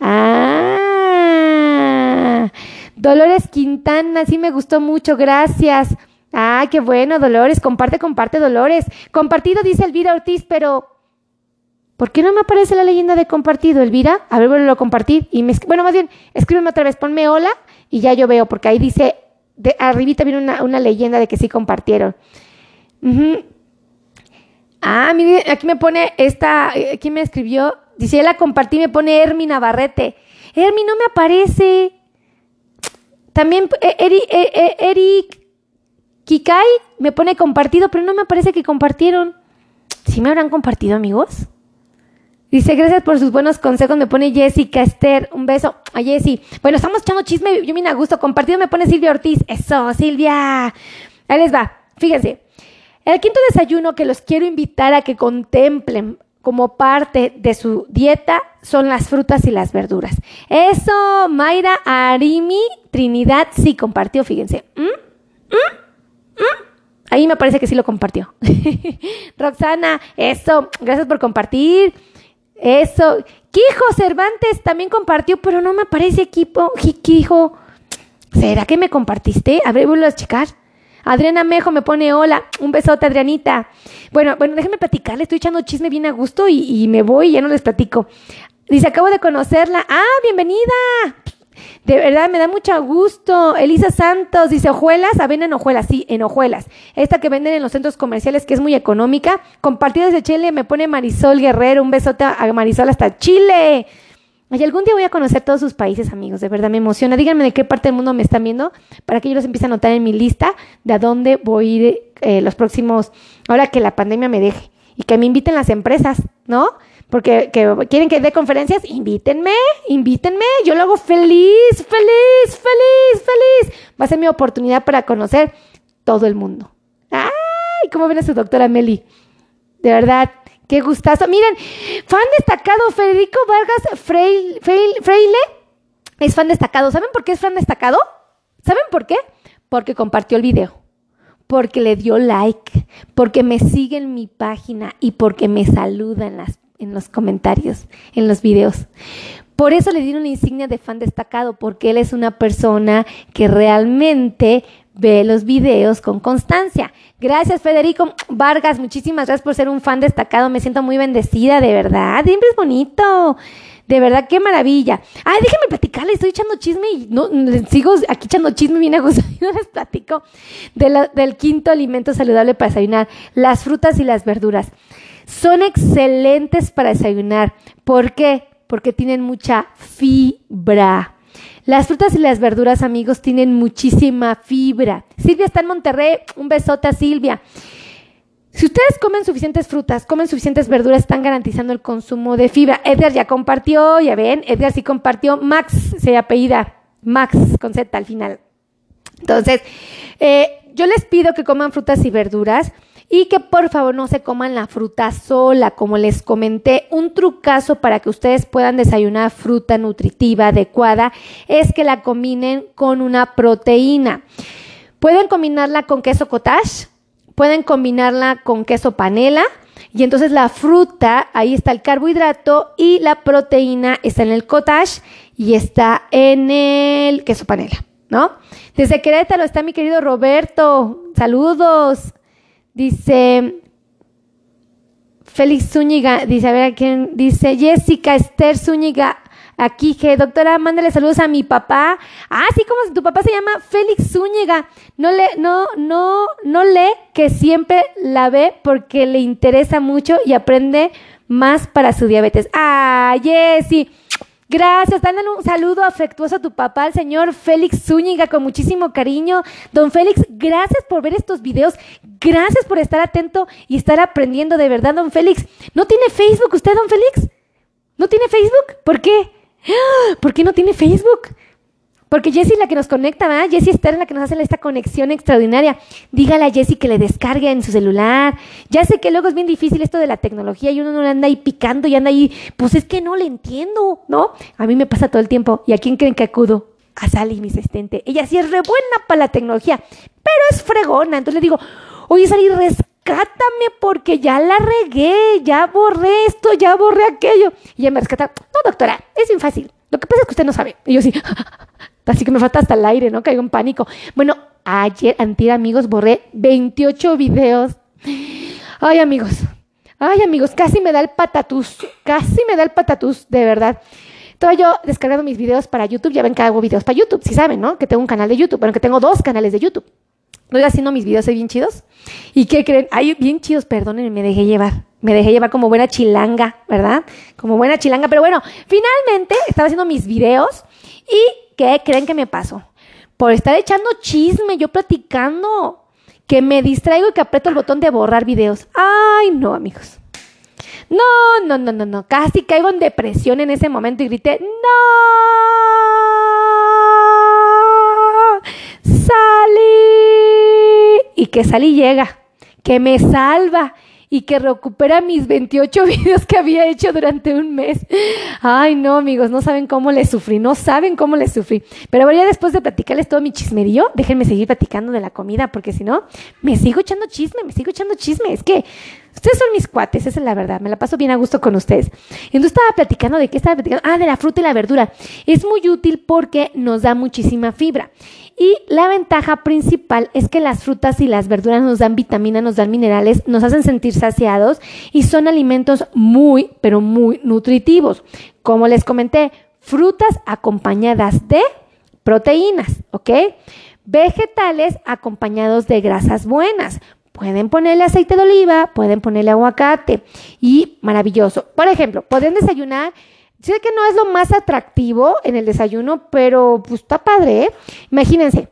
Ah. Dolores Quintana, sí me gustó mucho. Gracias. Ah, qué bueno, Dolores. Comparte, comparte, Dolores. Compartido, dice Elvira Ortiz, pero... ¿por qué no me aparece la leyenda de compartido, Elvira? A ver, vuelvo a compartir. Y bueno, más bien, escríbeme otra vez, ponme hola y ya yo veo, porque ahí dice, arribita viene una leyenda de que sí compartieron. Uh-huh. Ah, mire, aquí me pone esta, aquí me escribió, dice, la compartí, me pone Hermi Navarrete. Hermi, no me aparece. También Eric Kikai me pone compartido, pero no me aparece que compartieron. ¿Sí me habrán compartido, amigos? Dice, gracias por sus buenos consejos, me pone Jessica Esther. Un beso a Jessy. Bueno, estamos echando chisme, yo me a gusto. Compartido me pone Silvia Ortiz. Eso, Silvia. Ahí les va. Fíjense. El quinto desayuno que los quiero invitar a que contemplen como parte de su dieta son las frutas y las verduras. Eso, Mayra Arimi Trinidad sí compartió, fíjense. Ahí me parece que sí lo compartió. Roxana, eso, gracias por compartir. Eso. Quijo Cervantes también compartió, pero no me aparece equipo. Quijo, ¿será que me compartiste? A ver, vuelvo a checar. Adriana Mejo me pone hola. Un besote, Adrianita. Bueno, déjenme platicarle. Estoy echando chisme bien a gusto y me voy y ya no les platico. Dice, acabo de conocerla. ¡Ah, bienvenida! De verdad, me da mucho gusto. Elisa Santos dice, hojuelas, avena en hojuelas. Sí, en hojuelas. Esta que venden en los centros comerciales, que es muy económica. Compartida desde Chile, me pone Marisol Guerrero. Un besote a Marisol hasta Chile. Y algún día voy a conocer todos sus países, amigos. De verdad, me emociona. Díganme de qué parte del mundo me están viendo para que yo los empiece a anotar en mi lista de a dónde voy a ir los próximos, ahora que la pandemia me deje. Y que me inviten las empresas, ¿no? Porque quieren que dé conferencias, invítenme, invítenme. Yo lo hago feliz, feliz, feliz, feliz. Va a ser mi oportunidad para conocer todo el mundo. ¡Ay! ¿Cómo ven a su doctora Meli? De verdad, qué gustazo. Miren, fan destacado, Federico Vargas Freile es fan destacado. ¿Saben por qué es fan destacado? ¿Saben por qué? Porque compartió el video. Porque le dio like, porque me sigue en mi página y porque me saluda en los comentarios, en los videos. Por eso le dieron la insignia de fan destacado, porque él es una persona que realmente ve los videos con constancia. Gracias, Federico Vargas, muchísimas gracias por ser un fan destacado, me siento muy bendecida, de verdad, siempre es bonito. De verdad, qué maravilla. Ay, déjenme platicarles, estoy echando chisme y no sigo aquí echando chisme, bien a gusto, y no les platico del quinto alimento saludable para desayunar. Las frutas y las verduras son excelentes para desayunar. ¿Por qué? Porque tienen mucha fibra. Las frutas y las verduras, amigos, tienen muchísima fibra. Silvia está en Monterrey, un besote a Silvia. Si ustedes comen suficientes frutas, comen suficientes verduras, están garantizando el consumo de fibra. Edgar ya compartió, ya ven, Edgar sí compartió. Max se apellida, Max con Z al final. Entonces, yo les pido que coman frutas y verduras y que por favor no se coman la fruta sola, como les comenté. Un trucazo para que ustedes puedan desayunar fruta nutritiva adecuada es que la combinen con una proteína. Pueden combinarla con queso cottage. Pueden combinarla con queso panela y entonces la fruta, ahí está el carbohidrato y la proteína está en el cottage y está en el queso panela, ¿no? Desde Querétaro está mi querido Roberto, saludos. Dice Félix Zúñiga, dice, a ver a quién, dice Jessica Esther Zúñiga. Aquí, que doctora, mándale saludos a mi papá. Ah, sí, como tu papá se llama Félix Zúñiga. No lee que siempre la ve porque le interesa mucho y aprende más para su diabetes. Ah, Jessy. Gracias, dándole un saludo afectuoso a tu papá, al señor Félix Zúñiga, con muchísimo cariño. Don Félix, gracias por ver estos videos, gracias por estar atento y estar aprendiendo de verdad, don Félix. ¿No tiene Facebook usted, don Félix? ¿No tiene Facebook? ¿Por qué? ¿Por qué no tiene Facebook? Porque Jessie es la que nos conecta, ¿verdad? Jessie Esther es la que nos hace esta conexión extraordinaria. Dígale a Jessie que le descargue en su celular. Ya sé que luego es bien difícil esto de la tecnología y uno no le anda ahí picando y anda ahí, pues es que no le entiendo, ¿no? A mí me pasa todo el tiempo. ¿Y a quién creen que acudo? A Sally, mi asistente. Ella sí es re buena para la tecnología, pero es fregona. Entonces le digo, oye Sally, rescátame porque ya la regué, ya borré esto, ya borré aquello. Y ella me rescata, no doctora, es bien fácil. Lo que pasa es que usted no sabe. Y yo sí, así que me falta hasta el aire, ¿no? Caigo en pánico. Bueno, ayer, antier, amigos, borré 28 videos. Ay, amigos, casi me da el patatús. Casi me da el patatús, de verdad. Estaba yo descargando mis videos para YouTube. Ya ven que hago videos para YouTube, sí saben, ¿no? Que tengo un canal de YouTube. Bueno, que tengo dos canales de YouTube. Estoy haciendo mis videos bien chidos. ¿Y qué creen? Ay, bien chidos, perdónenme, me dejé llevar. Me dejé llevar como buena chilanga, ¿verdad? Como buena chilanga. Pero bueno, finalmente estaba haciendo mis videos y ¿qué creen que me pasó? Por estar echando chisme, yo platicando, que me distraigo y que aprieto el botón de borrar videos. Ay, no, amigos. No. Casi caigo en depresión en ese momento y grité, ¡no! ¡Salí! Y que Salí llega, que me salva y que recupera mis 28 videos que había hecho durante un mes. Ay, no, amigos, no saben cómo les sufrí, no saben cómo les sufrí. Pero bueno, ya después de platicarles todo mi chismerío, déjenme seguir platicando de la comida, porque si no, me sigo echando chisme. Es que ustedes son mis cuates, esa es la verdad. Me la paso bien a gusto con ustedes. Entonces ¿de qué estaba platicando? Ah, de la fruta y la verdura. Es muy útil porque nos da muchísima fibra. Y la ventaja principal es que las frutas y las verduras nos dan vitaminas, nos dan minerales, nos hacen sentir saciados y son alimentos muy, pero muy nutritivos. Como les comenté, frutas acompañadas de proteínas, ¿ok? Vegetales acompañados de grasas buenas. Pueden ponerle aceite de oliva, pueden ponerle aguacate y maravilloso. Por ejemplo, podrían desayunar. Sé que no es lo más atractivo en el desayuno, pero pues está padre, ¿eh? Imagínense,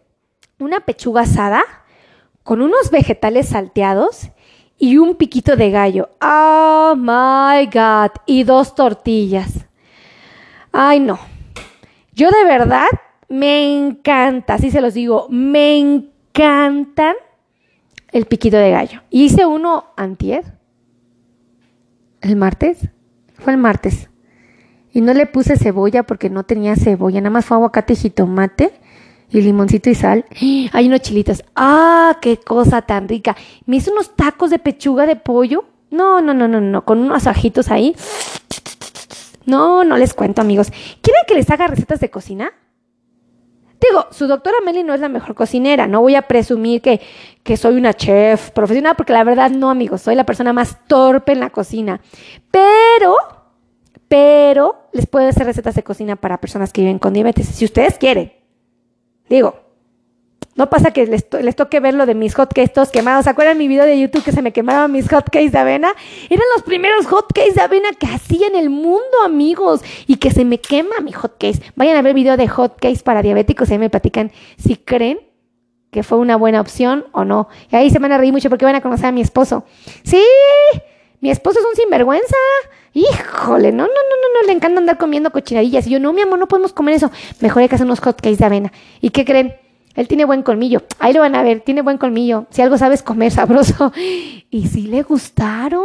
una pechuga asada con unos vegetales salteados y un piquito de gallo. ¡Oh, my God! Y dos tortillas. ¡Ay, no! Yo de verdad me encanta, así se los digo, me encantan el piquito de gallo. Y hice uno antier, el martes. Y no le puse cebolla porque no tenía cebolla. Nada más fue aguacate y jitomate y limoncito y sal. Hay unos chilitos. ¡Ah, qué cosa tan rica! Me hice unos tacos de pechuga de pollo. No. Con unos ajitos ahí. No les cuento, amigos. ¿Quieren que les haga recetas de cocina? Digo, su doctora Meli no es la mejor cocinera. No voy a presumir que soy una chef profesional porque la verdad no, amigos. Soy la persona más torpe en la cocina. Pero les puedo hacer recetas de cocina para personas que viven con diabetes, si ustedes quieren. Digo, no pasa que les toque ver lo de mis hotcakes todos quemados. ¿Se acuerdan mi video de YouTube que se me quemaban mis hotcakes de avena? Eran los primeros hotcakes de avena que hacía en el mundo, amigos, y que se me quema mi hotcakes. Vayan a ver el video de hotcakes para diabéticos y ahí me platican si creen que fue una buena opción o no. Y ahí se van a reír mucho porque van a conocer a mi esposo. ¡Sí! Mi esposo es un sinvergüenza. Híjole, no, le encanta andar comiendo cochinadillas. Y yo, no, mi amor, no podemos comer eso. Mejor hay que hacer unos hotcakes de avena. ¿Y qué creen? Él tiene buen colmillo. Ahí lo van a ver, tiene buen colmillo. Si algo sabes comer, sabroso. Y sí le gustaron.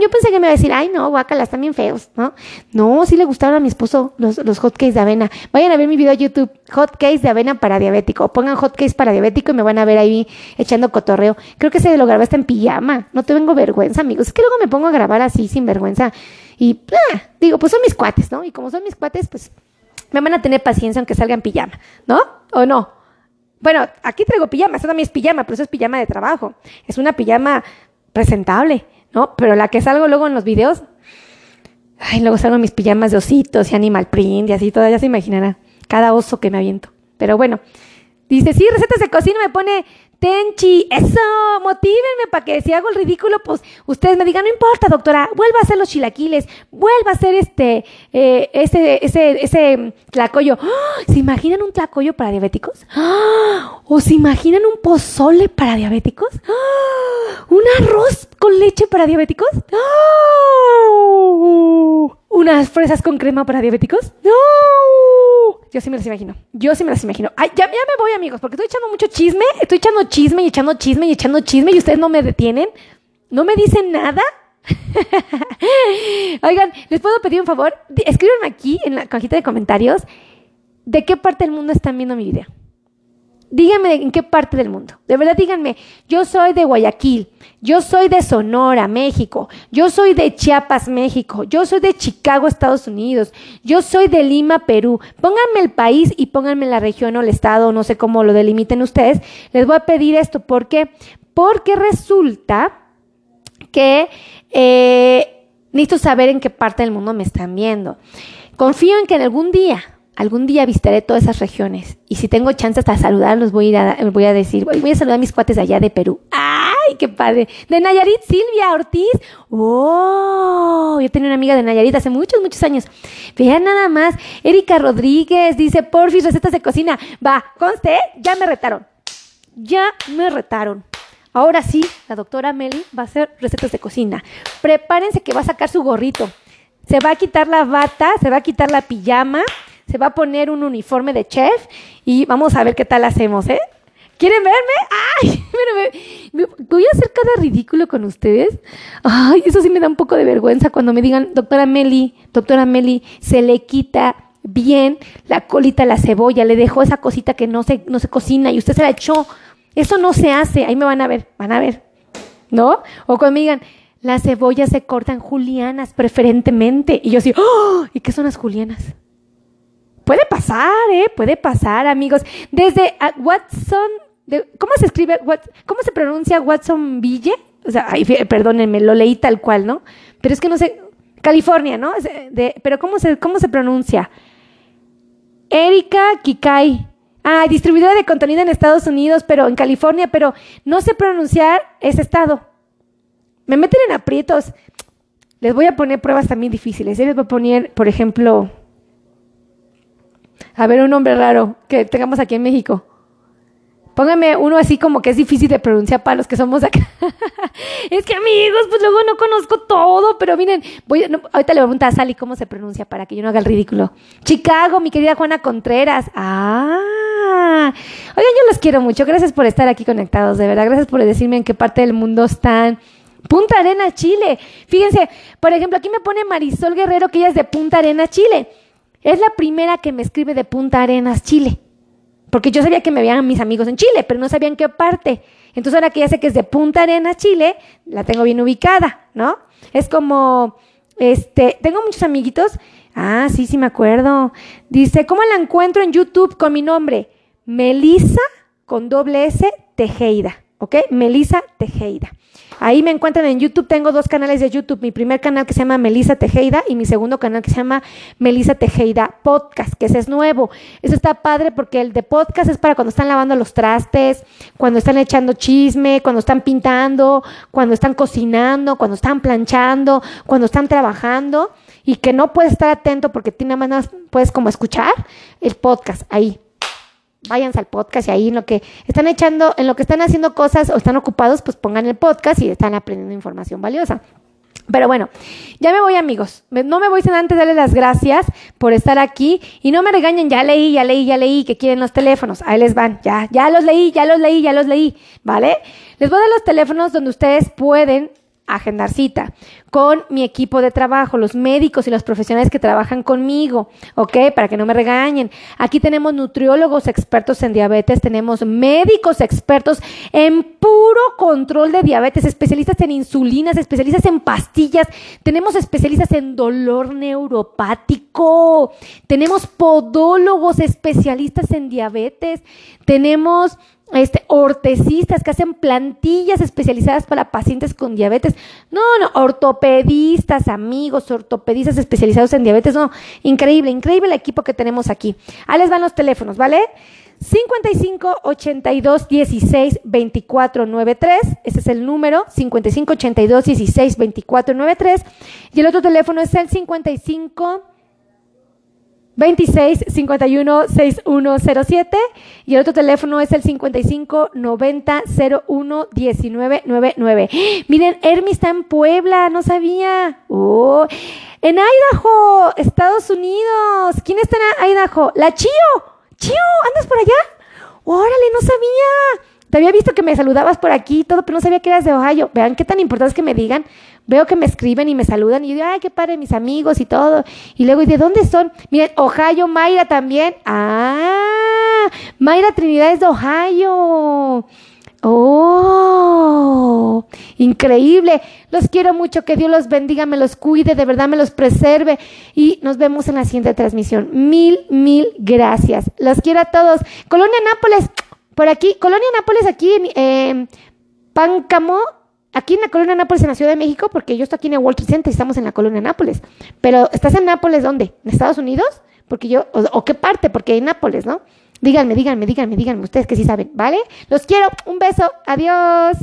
Yo pensé que me iba a decir, ay, no, guácala, están bien feos, ¿no? No, sí le gustaron a mi esposo los hotcakes de avena. Vayan a ver mi video de YouTube, hotcakes de avena para diabético. Pongan hotcakes para diabético y me van a ver ahí echando cotorreo. Creo que se lo grabé hasta en pijama. No tengo vergüenza, amigos. Es que luego me pongo a grabar así, sin vergüenza. Y, digo, pues son mis cuates, ¿no? Y como son mis cuates, pues me van a tener paciencia aunque salga en pijama, ¿no? ¿O no? Bueno, aquí traigo pijama, eso también es pijama, pero eso es pijama de trabajo. Es una pijama presentable, ¿no? Pero la que salgo luego en los videos, ay, luego salgo en mis pijamas de ositos y animal print y así, todas ya se imaginarán. Cada oso que me aviento. Pero bueno, dice, sí, recetas de cocina, me pone Tenchi, eso, motívenme para que si hago el ridículo, pues ustedes me digan, no importa, doctora, vuelva a hacer los chilaquiles, vuelva a hacer ese tlacoyo. ¡Oh! ¿Se imaginan un tlacoyo para diabéticos? ¡Oh! ¿O se imaginan un pozole para diabéticos? ¡Oh! ¿Un arroz con leche para diabéticos? ¡Oh! ¿Unas fresas con crema para diabéticos? ¡No! ¡Oh! Yo sí me las imagino. Ay, ya me voy, amigos, porque estoy echando mucho chisme. Estoy echando chisme y echando chisme y echando chisme y ustedes no me detienen. No me dicen nada. Oigan, ¿les puedo pedir un favor? Escríbanme aquí en la cajita de comentarios de qué parte del mundo están viendo mi video. Díganme en qué parte del mundo. De verdad, díganme, yo soy de Guayaquil, yo soy de Sonora, México, yo soy de Chiapas, México, yo soy de Chicago, Estados Unidos, yo soy de Lima, Perú. Pónganme el país y pónganme la región o el estado, no sé cómo lo delimiten ustedes. Les voy a pedir esto, ¿por qué? Porque resulta que necesito saber en qué parte del mundo me están viendo. Confío en que en algún día visitaré todas esas regiones. Y si tengo chance hasta saludarlos, voy a decir, voy a saludar a mis cuates allá de Perú. ¡Ay, qué padre! De Nayarit, Silvia Ortiz. ¡Oh! Yo tenía una amiga de Nayarit hace muchos, muchos años. Vean nada más. Erika Rodríguez dice, porfis, recetas de cocina. Va, conste, ya me retaron. Ahora sí, la doctora Meli va a hacer recetas de cocina. Prepárense que va a sacar su gorrito. Se va a quitar la bata, se va a quitar la pijama. Se va a poner un uniforme de chef y vamos a ver qué tal hacemos, ¿eh? ¿Quieren verme? ¡Ay! Pero voy a hacer cada ridículo con ustedes. ¡Ay! Eso sí me da un poco de vergüenza cuando me digan, doctora Meli, se le quita bien la colita a la cebolla, le dejó esa cosita que no se cocina y usted se la echó. Eso no se hace. Ahí me van a ver, ¿no? O cuando me digan, las cebollas se cortan julianas preferentemente. Y yo así, ¡oh! ¿Y qué son las julianas? Puede pasar, ¿eh? Puede pasar, amigos. Desde Watson... ¿Cómo se escribe? ¿Cómo se pronuncia Watsonville? O sea, ay, perdónenme, lo leí tal cual, ¿no? Pero es que no sé... California, ¿no? Pero ¿cómo se pronuncia? Erika Kikai. Ah, distribuidora de contenido en Estados Unidos, pero en California, pero no sé pronunciar ese estado. Me meten en aprietos. Les voy a poner pruebas también difíciles. Les voy a poner, por ejemplo... A ver, un nombre raro que tengamos aquí en México. Póngame uno así como que es difícil de pronunciar para los que somos de acá. Es que, amigos, pues luego no conozco todo, pero miren, ahorita le voy a preguntar a Sally cómo se pronuncia para que yo no haga el ridículo. Chicago, mi querida Juana Contreras. ¡Ah! Oigan, yo los quiero mucho. Gracias por estar aquí conectados, de verdad. Gracias por decirme en qué parte del mundo están. Punta Arenas, Chile. Fíjense, por ejemplo, aquí me pone Marisol Guerrero, que ella es de Punta Arenas, Chile. Es la primera que me escribe de Punta Arenas, Chile. Porque yo sabía que me veían mis amigos en Chile, pero no sabían qué parte. Entonces ahora que ya sé que es de Punta Arenas, Chile, la tengo bien ubicada, ¿no? Es como, tengo muchos amiguitos. Ah, sí me acuerdo. Dice, ¿cómo la encuentro en YouTube con mi nombre? Melisa, con doble S, Tejeida, ¿ok? Melisa Tejeida. Ahí me encuentran en YouTube, tengo dos canales de YouTube, mi primer canal que se llama Melisa Tejeida y mi segundo canal que se llama Melisa Tejeida Podcast, que ese es nuevo. Eso está padre porque el de podcast es para cuando están lavando los trastes, cuando están echando chisme, cuando están pintando, cuando están cocinando, cuando están planchando, cuando están trabajando y que no puedes estar atento porque nada más puedes como escuchar el podcast ahí. Váyanse al podcast y ahí en lo que están haciendo cosas o están ocupados, pues pongan el podcast y están aprendiendo información valiosa. Pero bueno, ya me voy, amigos. No me voy sin antes darles las gracias por estar aquí y no me regañen, ya leí que quieren los teléfonos. Ahí les van, ya los leí, ¿vale? Les voy a dar los teléfonos donde ustedes pueden agendar cita con mi equipo de trabajo, los médicos y los profesionales que trabajan conmigo, ¿ok? Para que no me regañen. Aquí tenemos nutriólogos expertos en diabetes, tenemos médicos expertos en puro control de diabetes, especialistas en insulinas, especialistas en pastillas, tenemos especialistas en dolor neuropático, tenemos podólogos especialistas en diabetes, tenemos... ortesistas que hacen plantillas especializadas para pacientes con diabetes. No, ortopedistas, amigos, ortopedistas especializados en diabetes. No, increíble el equipo que tenemos aquí. Ahí les van los teléfonos, ¿vale? 55 82 16 24 93, ese es el número, 55 82 16 24 93. Y el otro teléfono es el 55 26 51 6107 y el otro teléfono es el 55 90 01 19 99. ¡Ah! Miren, Hermi está en Puebla, no sabía. En Idaho, Estados Unidos. ¿Quién está en Idaho? La Chío. Chío, ¿andas por allá? Órale, no sabía. Te había visto que me saludabas por aquí y todo, pero no sabía que eras de Ohio. Vean qué tan importante es que me digan. Veo que me escriben y me saludan. Y yo digo, ay, qué padre, mis amigos y todo. Y luego, ¿y de dónde son? Miren, Ohio, Mayra también. Ah, Mayra Trinidad es de Ohio. ¡Oh! Increíble. Los quiero mucho. Que Dios los bendiga, me los cuide, de verdad me los preserve. Y nos vemos en la siguiente transmisión. Mil gracias. Los quiero a todos. Colonia Nápoles, por aquí. Colonia Nápoles, aquí en Páncamo. Aquí en la Colonia Nápoles, en la Ciudad de México, porque yo estoy aquí en el World Trade Center y estamos en la Colonia Nápoles. Pero, ¿estás en Nápoles dónde? ¿En Estados Unidos? Porque yo, o qué parte, porque en Nápoles, ¿no? Díganme ustedes que sí saben, ¿vale? Los quiero, un beso, adiós.